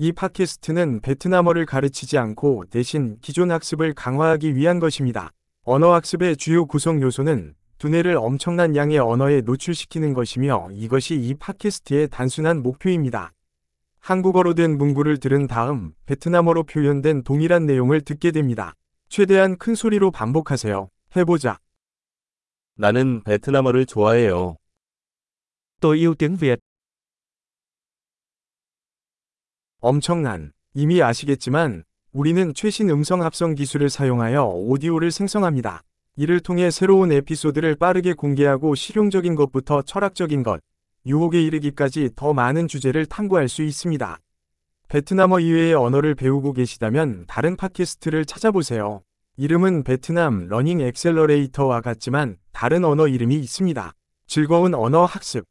이 팟캐스트는 베트남어를 가르치지 않고 대신 기존 학습을 강화하기 위한 것입니다. 언어학습의 주요 구성 요소는 두뇌를 엄청난 양의 언어에 노출시키는 것이며 이것이 이 팟캐스트의 단순한 목표입니다. 한국어로 된 문구를 들은 다음 베트남어로 표현된 동일한 내용을 듣게 됩니다. 최대한 큰 소리로 반복하세요. 해보자. 나는 베트남어를 좋아해요. Tôi yêu tiếng Việt. 엄청난. 이미 아시겠지만 우리는 최신 음성 합성 기술을 사용하여 오디오를 생성합니다. 이를 통해 새로운 에피소드를 빠르게 공개하고 실용적인 것부터 철학적인 것, 유혹에 이르기까지 더 많은 주제를 탐구할 수 있습니다. 베트남어 이외의 언어를 배우고 계시다면 다른 팟캐스트를 찾아보세요. 이름은 베트남 러닝 엑셀러레이터와 같지만 다른 언어 이름이 있습니다. 즐거운 언어 학습!